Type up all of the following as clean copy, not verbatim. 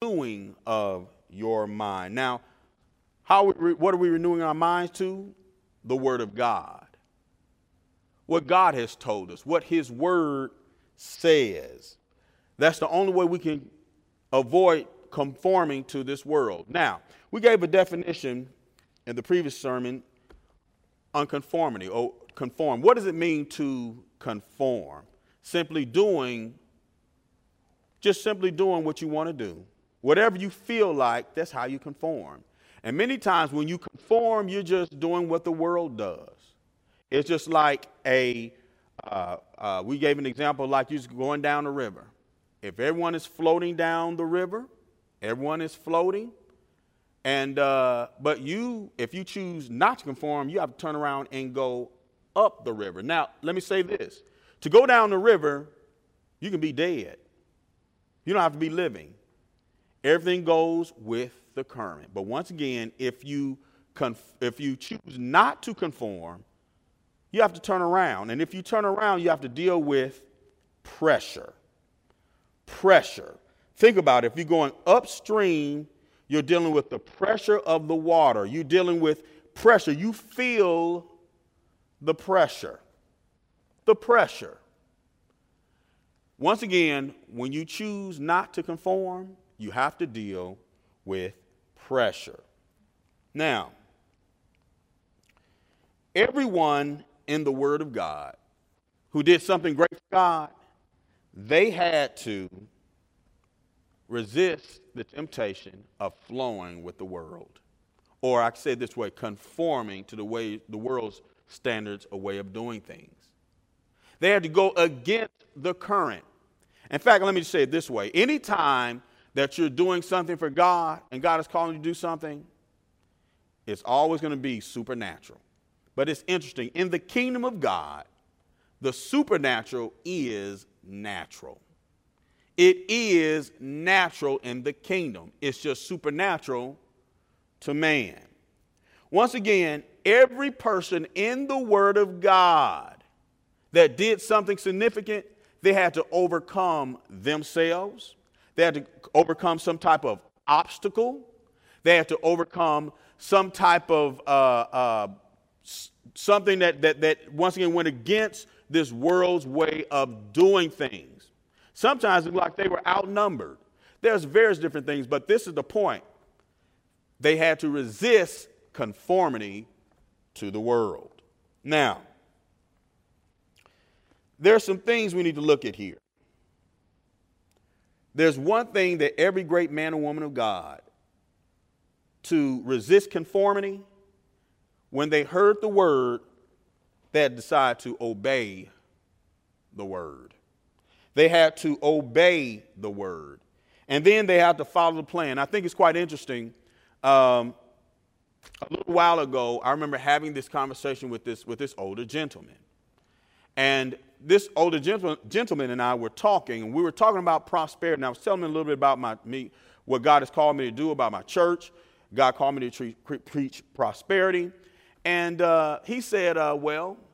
renewing of your mind. Now, what are we renewing our minds to? The Word of God. What God has told us, what His Word says. That's the only way we can avoid conforming to this world. Now, we gave a definition in the previous sermon on conformity or conform. What does it mean to conform? Just simply doing what you want to do. Whatever you feel like, that's how you conform. And many times when you conform, you're just doing what the world does. It's just like we gave an example like you're going down the river. If everyone is floating down the river, everyone is floating. And, if you choose not to conform, you have to turn around and go up the river. Now, let me say this. To go down the river, you can be dead. You don't have to be living. Everything goes with the current. But once again, if you choose not to conform, you have to turn around. And if you turn around, you have to deal with pressure. Pressure. Think about it. If you're going upstream, you're dealing with the pressure of the water. You're dealing with pressure. You feel the pressure. The pressure. Once again, when you choose not to conform, you have to deal with pressure. Now, everyone in the Word of God who did something great for God, they had to resist the temptation of flowing with the world. Or I say it this way, conforming to the way the world's standards or way of doing things. They had to go against the current. In fact, let me just say it this way. Anytime that you're doing something for God and God is calling you to do something, it's always going to be supernatural. But it's interesting. In the kingdom of God, the supernatural is natural. It is natural in the kingdom. It's just supernatural to man. Once again, every person in the Word of God that did something significant, they had to overcome themselves. They had to overcome some type of obstacle. They had to overcome some type of something that once again went against this world's way of doing things. Sometimes it looked like they were outnumbered. There's various different things, but this is the point. They had to resist conformity to the world. Now, there are some things we need to look at here. There's one thing that every great man and woman of God to resist conformity, when they heard the word, they had to decide to obey the word. They had to obey the word. And then they had to follow the plan. I think it's quite interesting. A little while ago, I remember having this conversation with this older gentleman. And this older gentleman and I were talking, and we were talking about prosperity. And I was telling him a little bit about what God has called me to do about my church. God called me to preach prosperity. And he said, young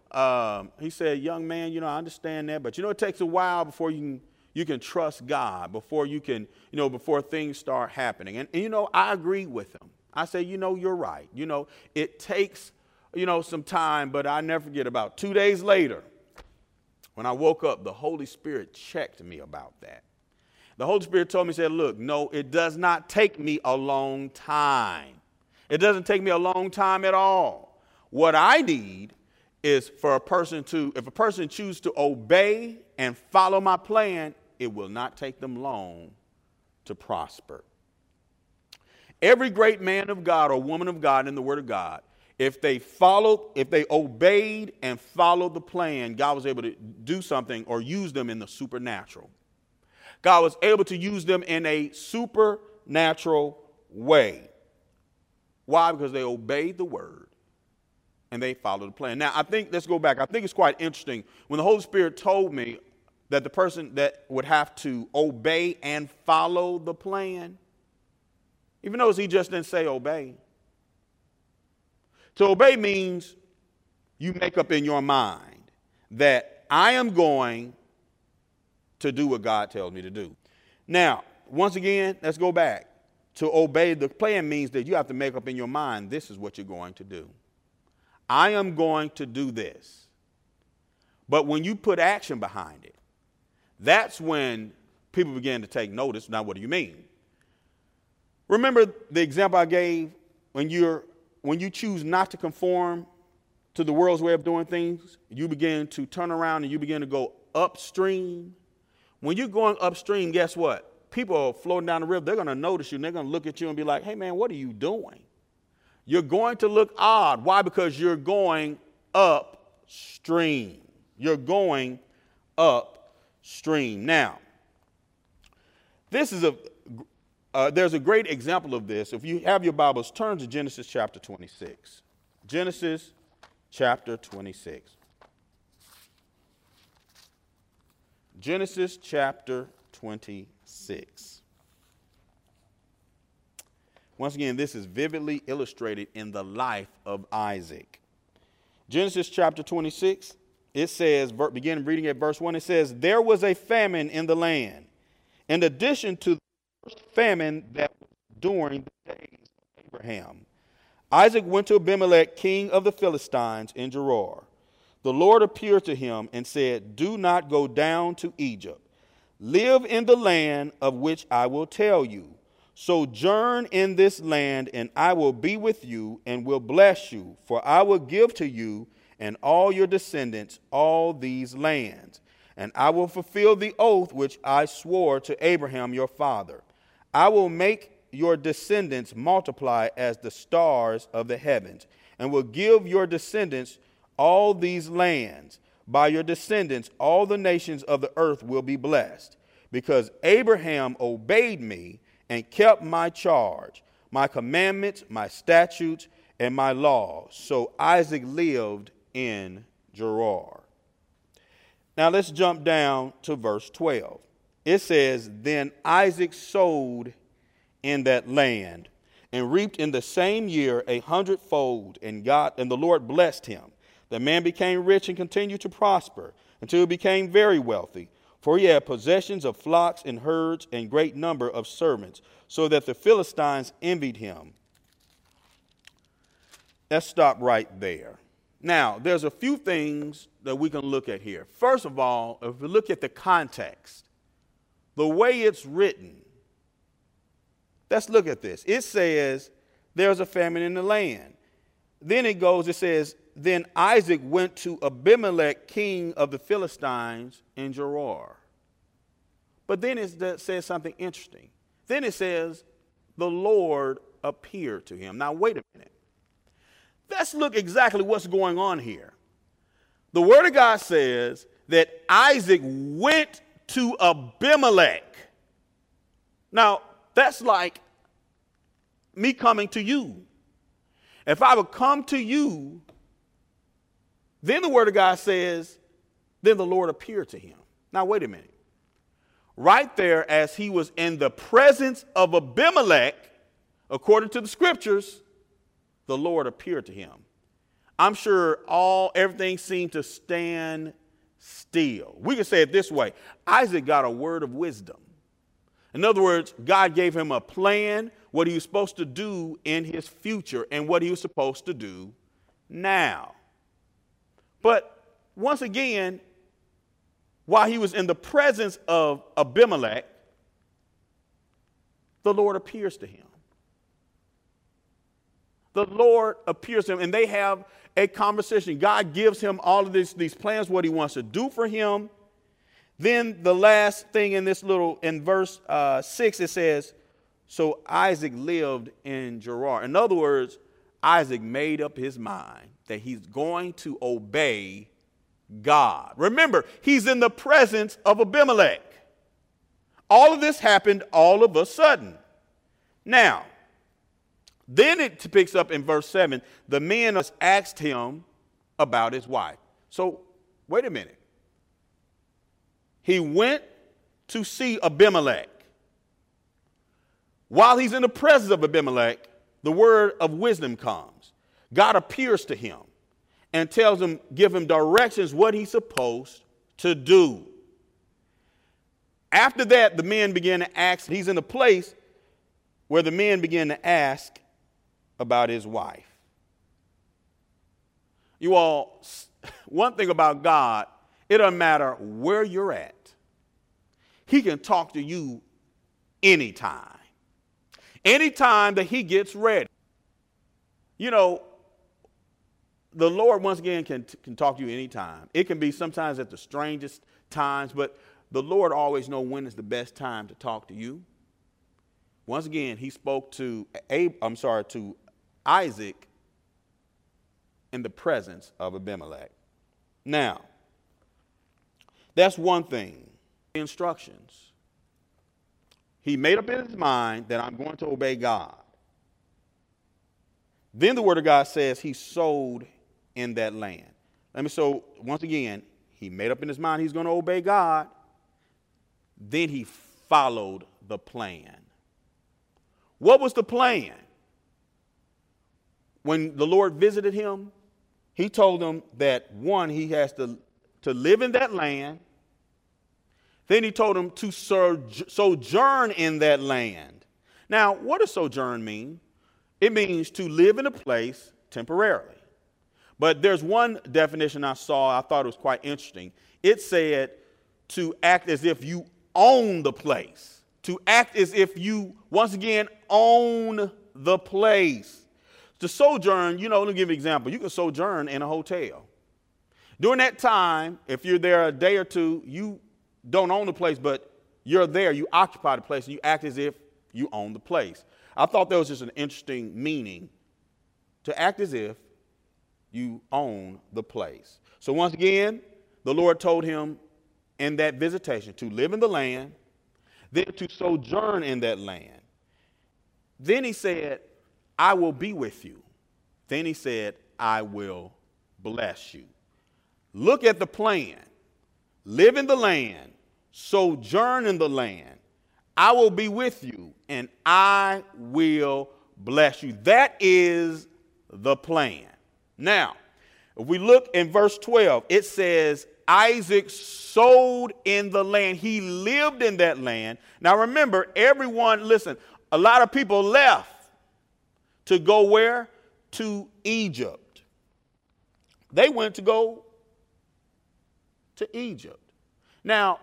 man, I understand that, but it takes a while before you can trust God, before you can, before things start happening. And I agree with him. I say, you're right. It takes, some time, but I never forget about 2 days later, when I woke up, the Holy Spirit checked me about that. The Holy Spirit told me, said, look, no, it does not take me a long time. It doesn't take me a long time at all. What I need is for if a person chooses to obey and follow my plan, it will not take them long to prosper. Every great man of God or woman of God in the Word of God, if they obeyed and followed the plan, God was able to do something or use them in the supernatural. God was able to use them in a supernatural way. Why? Because they obeyed the word and they followed the plan. Now, let's go back. I think it's quite interesting. When the Holy Spirit told me that the person that would have to obey and follow the plan, even though he just didn't say obey. To obey means you make up in your mind that I am going to do what God tells me to do. Now, Once again, let's go back. To obey the plan means that you have to make up in your mind, this is what you're going to do. I am going to do this. But when you put action behind it, that's when people begin to take notice. Now, what do you mean? Remember the example I gave when you choose not to conform to the world's way of doing things, you begin to turn around and you begin to go upstream. When you're going upstream, guess what? People are floating down the river. They're going to notice you, and they're going to look at you and be like, hey, man, what are you doing? You're going to look odd. Why? Because you're going upstream. You're going upstream. Now, this is there's a great example of this. If you have your Bibles, turn to Genesis chapter 26. Genesis chapter 26. Genesis chapter 26. Once again, this is vividly illustrated in the life of Isaac. Genesis chapter 26, it says, begin reading at verse 1, it says, there was a famine in the land, in addition to the first famine that was during the days of Abraham. Isaac went to Abimelech, king of the Philistines, in Gerar. The Lord appeared to him and said, do not go down to Egypt. Live in the land of which I will tell you. Sojourn in this land, and I will be with you and will bless you, for I will give to you and all your descendants all these lands, and I will fulfill the oath which I swore to Abraham your father. I will make your descendants multiply as the stars of the heavens, and will give your descendants all these lands. By your descendants all the nations of the earth will be blessed, because Abraham obeyed me and kept my charge, my commandments, my statutes, and my laws. So Isaac lived in Gerar. Now let's jump down to verse 12. It says, then Isaac sowed in that land and reaped in the same year 100-fold, and the Lord blessed him. The man became rich and continued to prosper until he became very wealthy. For he had possessions of flocks and herds and great number of servants, so that the Philistines envied him. Let's stop right there. Now, there's a few things that we can look at here. First of all, if we look at the context, the way it's written, let's look at this. It says, there's a famine in the land. Then it goes, it says, then Isaac went to Abimelech, king of the Philistines, in Gerar. But then it says something interesting. Then it says, the Lord appeared to him. Now, wait a minute. Let's look exactly what's going on here. The Word of God says that Isaac went to Abimelech. Now, that's like me coming to you. If I would come to you, then the Word of God says, then the Lord appeared to him. Now, wait a minute. Right there, as he was in the presence of Abimelech, according to the scriptures, the Lord appeared to him. I'm sure everything seemed to stand still. We can say it this way. Isaac got a word of wisdom. In other words, God gave him a plan, what he was supposed to do in his future and what he was supposed to do now. But once again, while he was in the presence of Abimelech, the Lord appears to him. The Lord appears to him, and they have a conversation. God gives him all of these plans, what he wants to do for him. Then the last thing in verse 6, it says, so Isaac lived in Gerar. In other words, Isaac made up his mind that he's going to obey God. Remember, he's in the presence of Abimelech. All of this happened all of a sudden. Now, then it picks up in verse 7. The men asked him about his wife. So, wait a minute. He went to see Abimelech. While he's in the presence of Abimelech, the word of wisdom comes. God appears to him and tells him, give him directions what he's supposed to do. After that, the men began to ask. He's in a place where the men began to ask about his wife. You all, one thing about God, it doesn't matter where you're at. He can talk to you anytime. Anytime that he gets ready. You know, the Lord, once again, can talk to you anytime. It can be sometimes at the strangest times, but the Lord always knows when is the best time to talk to you. Once again, he spoke to Isaac in the presence of Abimelech. Now, that's one thing. Instructions. He made up his mind that I'm going to obey God. Then the word of God says he sowed in that land. Once again, he made up in his mind he's going to obey God. Then he followed the plan. What was the plan? When the Lord visited him, he told him that, one, he has to live in that land. Then he told him to sojourn in that land. Now, what does sojourn mean? It means to live in a place temporarily. But there's one definition I saw, I thought it was quite interesting. It said to act as if you own the place. To act as if you, once again, own the place. To sojourn, you know, let me give you an example. You can sojourn in a hotel. During that time, if you're there a day or two, you don't own the place, but you're there, you occupy the place, and you act as if you own the place. I thought that was just an interesting meaning, to act as if you own the place. So once again, the Lord told him in that visitation to live in the land, then to sojourn in that land. Then he said, I will be with you. Then he said, I will bless you. Look at the plan. Live in the land, sojourn in the land. I will be with you, and I will bless you. That is the plan. Now, if we look in verse 12, it says, Isaac sowed in the land. He lived in that land. Now, remember, a lot of people left to go where? To Egypt. They went to go to Egypt. Now,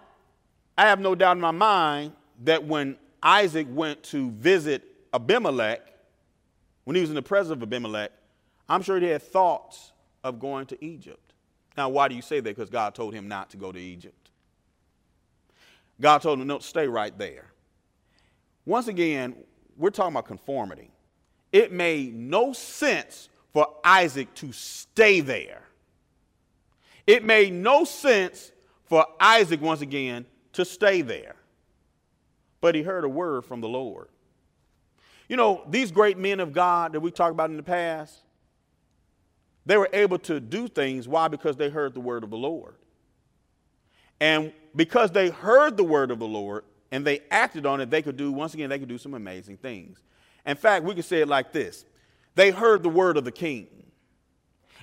I have no doubt in my mind that when Isaac went to visit Abimelech, when he was in the presence of Abimelech, I'm sure he had thoughts of going to Egypt. Now, why do you say that? Because God told him not to go to Egypt. God told him, no, stay right there. Once again, we're talking about conformity. It made no sense for Isaac to stay there. It made no sense for Isaac, once again, to stay there. But he heard a word from the Lord. You know, these great men of God that we talked about in the past, they were able to do things. Why? Because they heard the word of the Lord. And because they heard the word of the Lord and they acted on it, they could do some amazing things. In fact, we could say it like this. They heard the word of the king.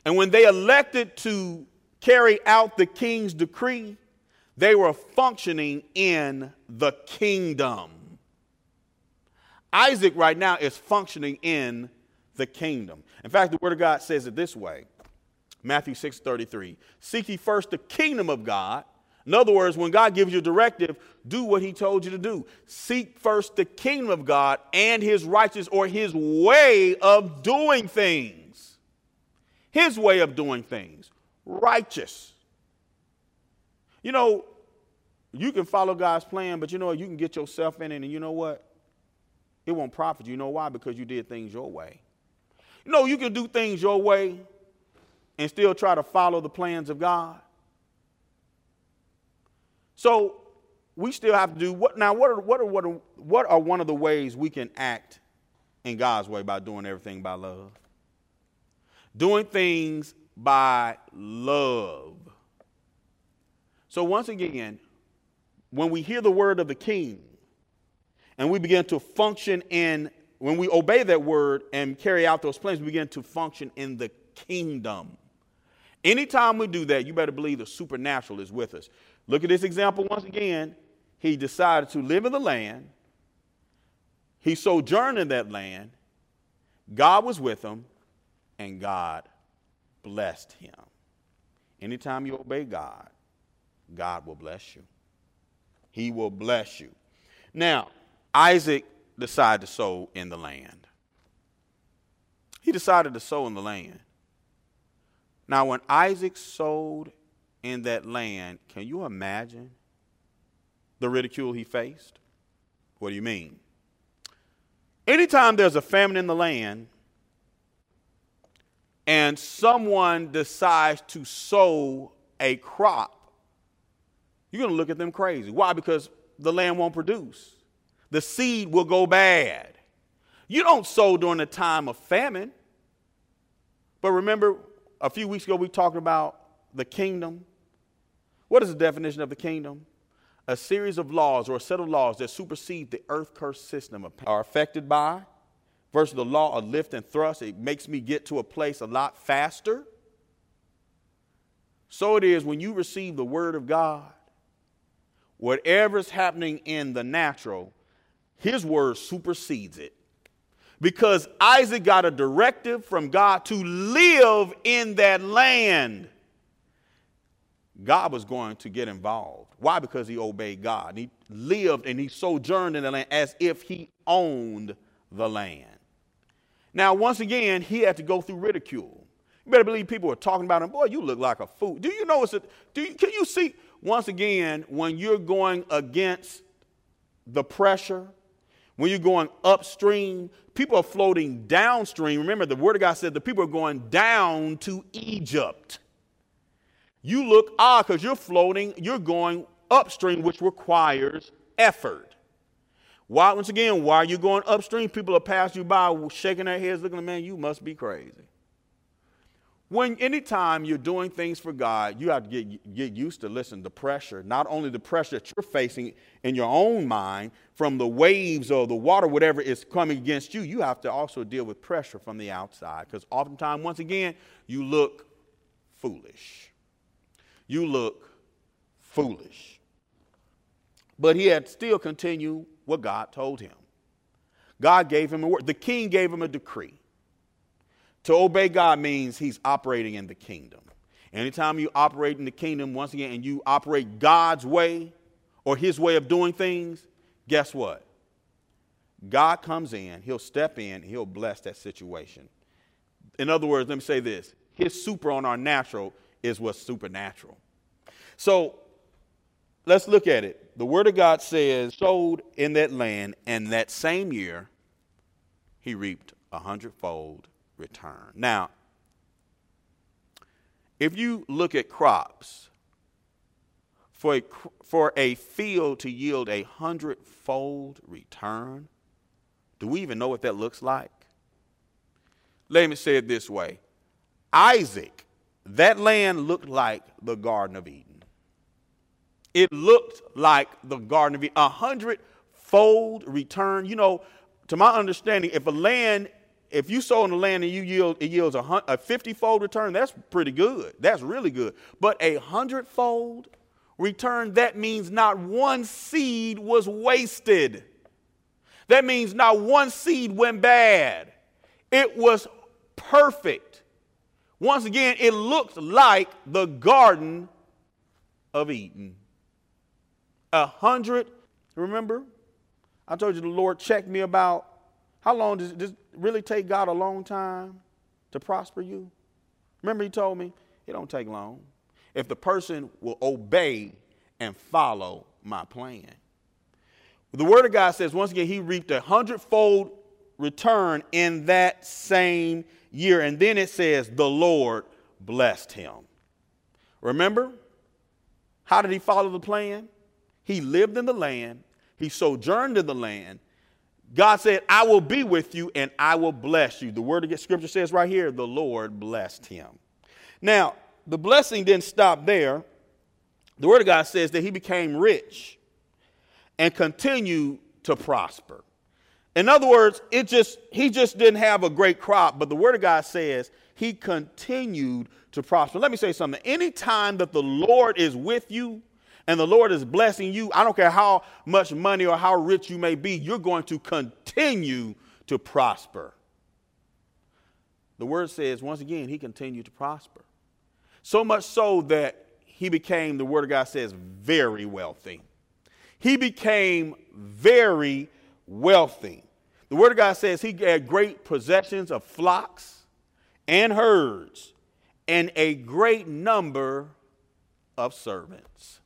And when they elected to carry out the king's decree, they were functioning in the kingdom. Isaac right now is functioning in the kingdom. In fact, the word of God says it this way, Matthew 6:33, seek ye first the kingdom of God. In other words, when God gives you a directive, do what he told you to do. Seek first the kingdom of God and his righteousness, or his way of doing things. His way of doing things. Righteous. You know, you can follow God's plan, but you know what? You can get yourself in it, and you know what? It won't profit you. You know why? Because you did things your way. You know, you can do things your way and still try to follow the plans of God. So we still have to do what? Now, what are one of the ways we can act in God's way? By doing everything by love. Doing things by love. So once again, when we hear the word of the king and we begin to function in, when we obey that word and carry out those plans, we begin to function in the kingdom. Anytime we do that, you better believe the supernatural is with us. Look at this example once again. he decided to live in the land. He sojourned in that land. God was with him, and God blessed him. Anytime you obey God, God will bless you. He will bless you. Now, Isaac decided to sow in the land. He decided to sow in the land. Now, when Isaac sowed in that land, can you imagine the ridicule he faced? What do you mean? Anytime there's a famine in the land and someone decides to sow a crop, you're going to look at them crazy. Why? Because the land won't produce. The seed will go bad. You don't sow during a time of famine. But remember, a few weeks ago we talked about the kingdom. What is the definition of the kingdom? A series of laws or a set of laws that supersede the earth-cursed system are affected by versus the law of lift and thrust. It makes me get to a place a lot faster. So it is when you receive the word of God, whatever's happening in the natural, his word supersedes it. Because Isaac got a directive from God to live in that land. God was going to get involved. Why? Because he obeyed God. He lived and he sojourned in the land as if he owned the land. Now, once again, he had to go through ridicule. You better believe people were talking about him. Boy, you look like a fool. Do you know it's a, can you see? Once again, when you're going against the pressure, when you're going upstream, people are floating downstream. Remember, the word of God said the people are going down to Egypt. You look odd because you're floating, you're going upstream, which requires effort. Why? Once again, why are you going upstream? People are passing you by, shaking their heads, looking at, man, you must be crazy. When anytime you're doing things for God, you have to get used to, listen, the pressure, not only the pressure that you're facing in your own mind from the waves or the water, whatever is coming against you, you have to also deal with pressure from the outside because oftentimes, once again, you look foolish. You look foolish. But he had still continued what God told him. God gave him a word. The king gave him a decree. To obey God means he's operating in the kingdom. Anytime you operate in the kingdom, once again, and you operate God's way or his way of doing things, guess what? God comes in, he'll step in, he'll bless that situation. In other words, let me say this. His super on our natural is what's supernatural. So let's look at it. The word of God says, sowed in that land, and that same year he reaped 100-fold return. Now, if you look at crops, for a field to yield 100-fold return, do we even know what that looks like? Let me say it this way. Isaac, that land looked like the Garden of Eden. It looked like the Garden of Eden. 100-fold return. You know, to my understanding, if you sow in the land and it yields a 50-fold return, that's pretty good. That's really good. But 100-fold return, that means not one seed was wasted. That means not one seed went bad. It was perfect. Once again, it looked like the Garden of Eden. 100, remember? I told you the Lord checked me about how long does it really take God a long time to prosper you? Remember he told me, it don't take long. If the person will obey and follow my plan. The word of God says, once again, he reaped 100-fold return in that same year. And then it says the Lord blessed him. Remember, how did he follow the plan? He lived in the land. He sojourned in the land. God said, I will be with you and I will bless you. The word of scripture says right here, the Lord blessed him. Now, the blessing didn't stop there. The word of God says that he became rich and continued to prosper. In other words, he just didn't have a great crop, but the word of God says he continued to prosper. Let me say something. Anytime that the Lord is with you and the Lord is blessing you, I don't care how much money or how rich you may be, you're going to continue to prosper. The word says, once again, he continued to prosper. So much so that he became, the word of God says, very wealthy. He became very wealthy. The word of God says he had great possessions of flocks and herds and a great number of servants.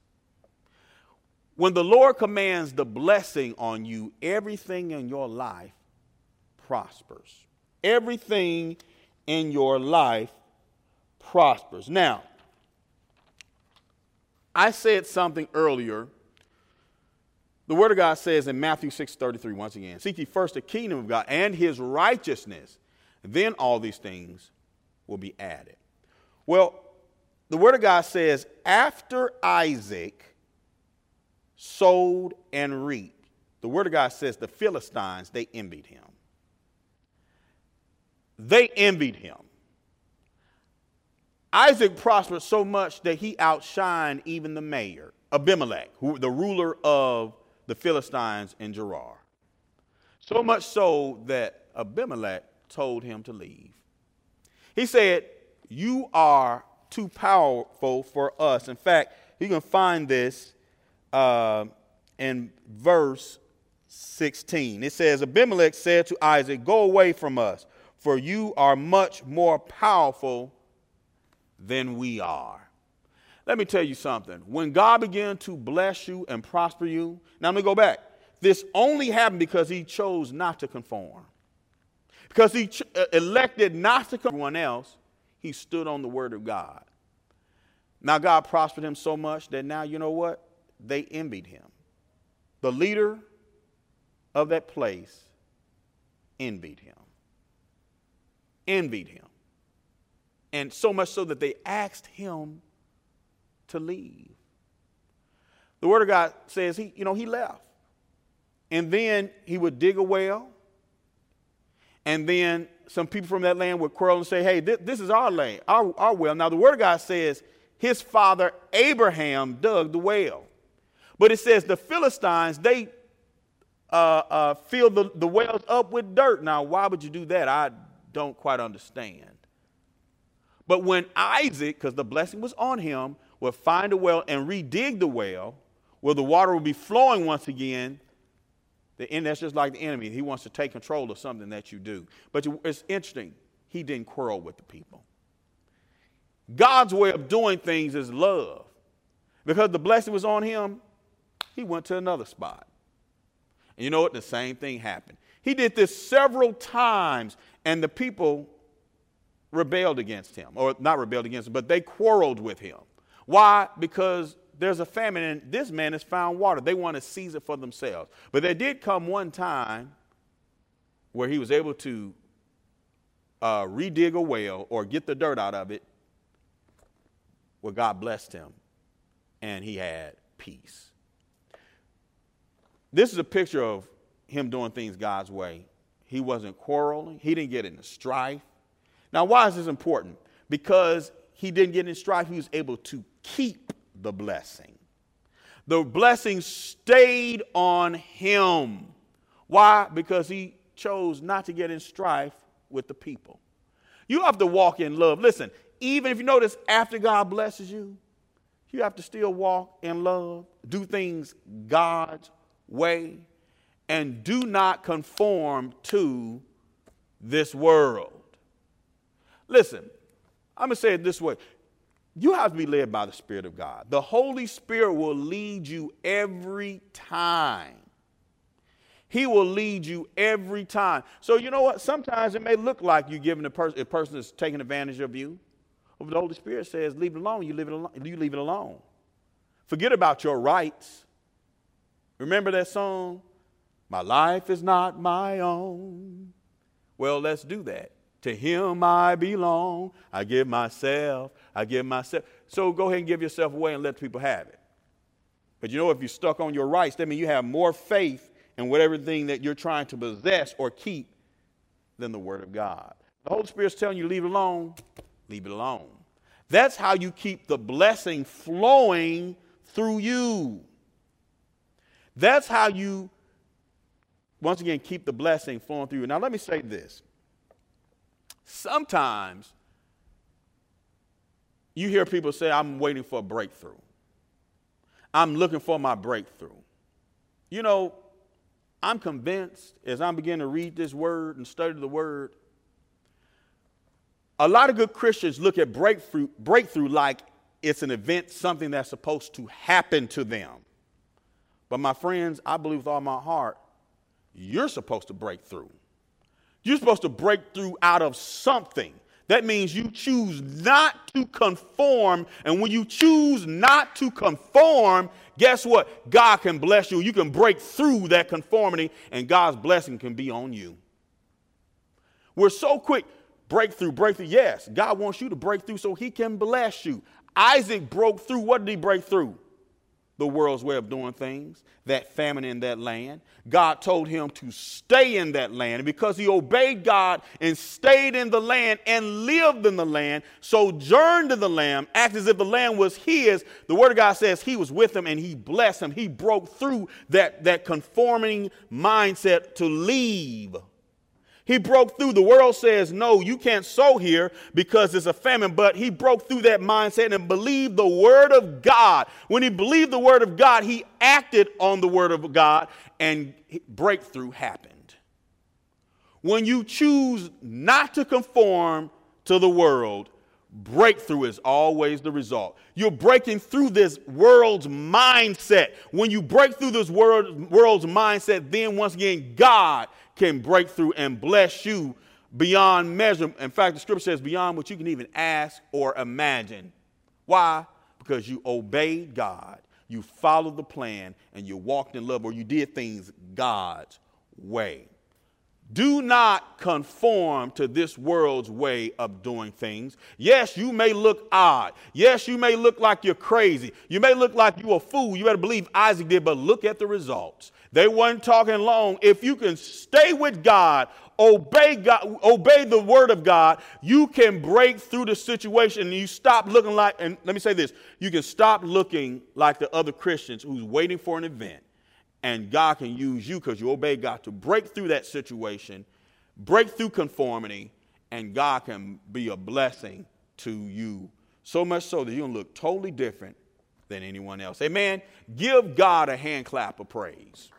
When the Lord commands the blessing on you, everything in your life prospers. Everything in your life prospers. Now, I said something earlier. The word of God says in Matthew 6:33, once again, seek ye first the kingdom of God and his righteousness, then all these things will be added. Well, the word of God says after Isaac sowed and reaped, the word of God says the Philistines, they envied him. They envied him. Isaac prospered so much that he outshined even the mayor, Abimelech, who the ruler of the Philistines in Gerar. So much so that Abimelech told him to leave. He said, you are too powerful for us. In fact, you can find this in verse 16. It says, Abimelech said to Isaac, go away from us, for you are much more powerful than we are. Let me tell you something. When God began to bless you and prosper you, now let me go back. This only happened because he chose not to conform. Because he elected not to conform to everyone else, he stood on the word of God. Now God prospered him so much that now you know what? They envied him. The leader of that place envied him. Envied him. And so much so that they asked him to leave. The word of God says he left. And then he would dig a well. And then some people from that land would quarrel and say, hey, this is our land, our well. Now the word of God says his father Abraham dug the well. But it says the Philistines, they filled the wells up with dirt. Now why would you do that? I don't quite understand. But when Isaac, because the blessing was on him, would find a well and redig the well, where the water would be flowing once again, that's just like the enemy. He wants to take control of something that you do. But it's interesting. He didn't quarrel with the people. God's way of doing things is love. Because the blessing was on him, he went to another spot. And you know what? The same thing happened. He did this several times, and the people rebelled against him, or not rebelled against him, but they quarreled with him. Why? Because there's a famine and this man has found water. They want to seize it for themselves. But there did come one time where he was able to redig a well or get the dirt out of it, where God blessed him and he had peace. This is a picture of him doing things God's way. He wasn't quarreling. He didn't get into strife. Now, why is this important? Because he didn't get in strife. He was able to keep the blessing. The blessing stayed on him. Why? Because he chose not to get in strife with the people. You have to walk in love. Listen, even if you notice after God blesses you, you have to still walk in love, do things God's way, and do not conform to this world. Listen, I'm going to say it this way. You have to be led by the Spirit of God. The Holy Spirit will lead you every time. He will lead you every time. So you know what? Sometimes it may look like you're giving a person that's taking advantage of you. But the Holy Spirit says, leave it alone. You leave it alone. Forget about your rights. Remember that song? My life is not my own. Well, let's do that. To him I belong, I give myself. So go ahead and give yourself away and let the people have it. But you know, if you're stuck on your rights, that means you have more faith in whatever thing that you're trying to possess or keep than the Word of God. The Holy Spirit's telling you, leave it alone, leave it alone. That's how you keep the blessing flowing through you. That's how you, once again, keep the blessing flowing through you. Now, let me say this. Sometimes you hear people say, I'm waiting for a breakthrough. I'm looking for my breakthrough. You know, I'm convinced as I'm beginning to read this word and study the word, a lot of good Christians look at breakthrough like it's an event, something that's supposed to happen to them. But my friends, I believe with all my heart, you're supposed to break through. You're supposed to break through out of something. That means you choose not to conform. And when you choose not to conform, guess what? God can bless you. You can break through that conformity, and God's blessing can be on you. We're so quick. Breakthrough, breakthrough. Yes, God wants you to break through so he can bless you. Isaac broke through. What did he break through? The world's way of doing things, that famine in that land. God told him to stay in that land. And because he obeyed God and stayed in the land and lived in the land, sojourned in the land, acted as if the land was his, the word of God says he was with him and he blessed him. He broke through that conforming mindset to leave. He broke through. The world says, no, you can't sow here because there's a famine. But he broke through that mindset and believed the word of God. When he believed the word of God, he acted on the word of God, and breakthrough happened. When you choose not to conform to the world, breakthrough is always the result. You're breaking through this world's mindset. When you break through this world's mindset, then once again, God can break through and bless you beyond measure. In fact, the scripture says beyond what you can even ask or imagine. Why? Because you obeyed God, you followed the plan, and you walked in love, or you did things God's way. Do not conform to this world's way of doing things. Yes, you may look odd. Yes, you may look like you're crazy. You may look like you're a fool. You better believe Isaac did, but look at the results. They weren't talking long. If you can stay with God, obey the word of God, you can break through the situation and you stop looking like, and let me say this, you can stop looking like the other Christians who's waiting for an event. And God can use you because you obey God to break through that situation, break through conformity, and God can be a blessing to you. So much so that you're going to look totally different than anyone else. Amen. Give God a hand clap of praise.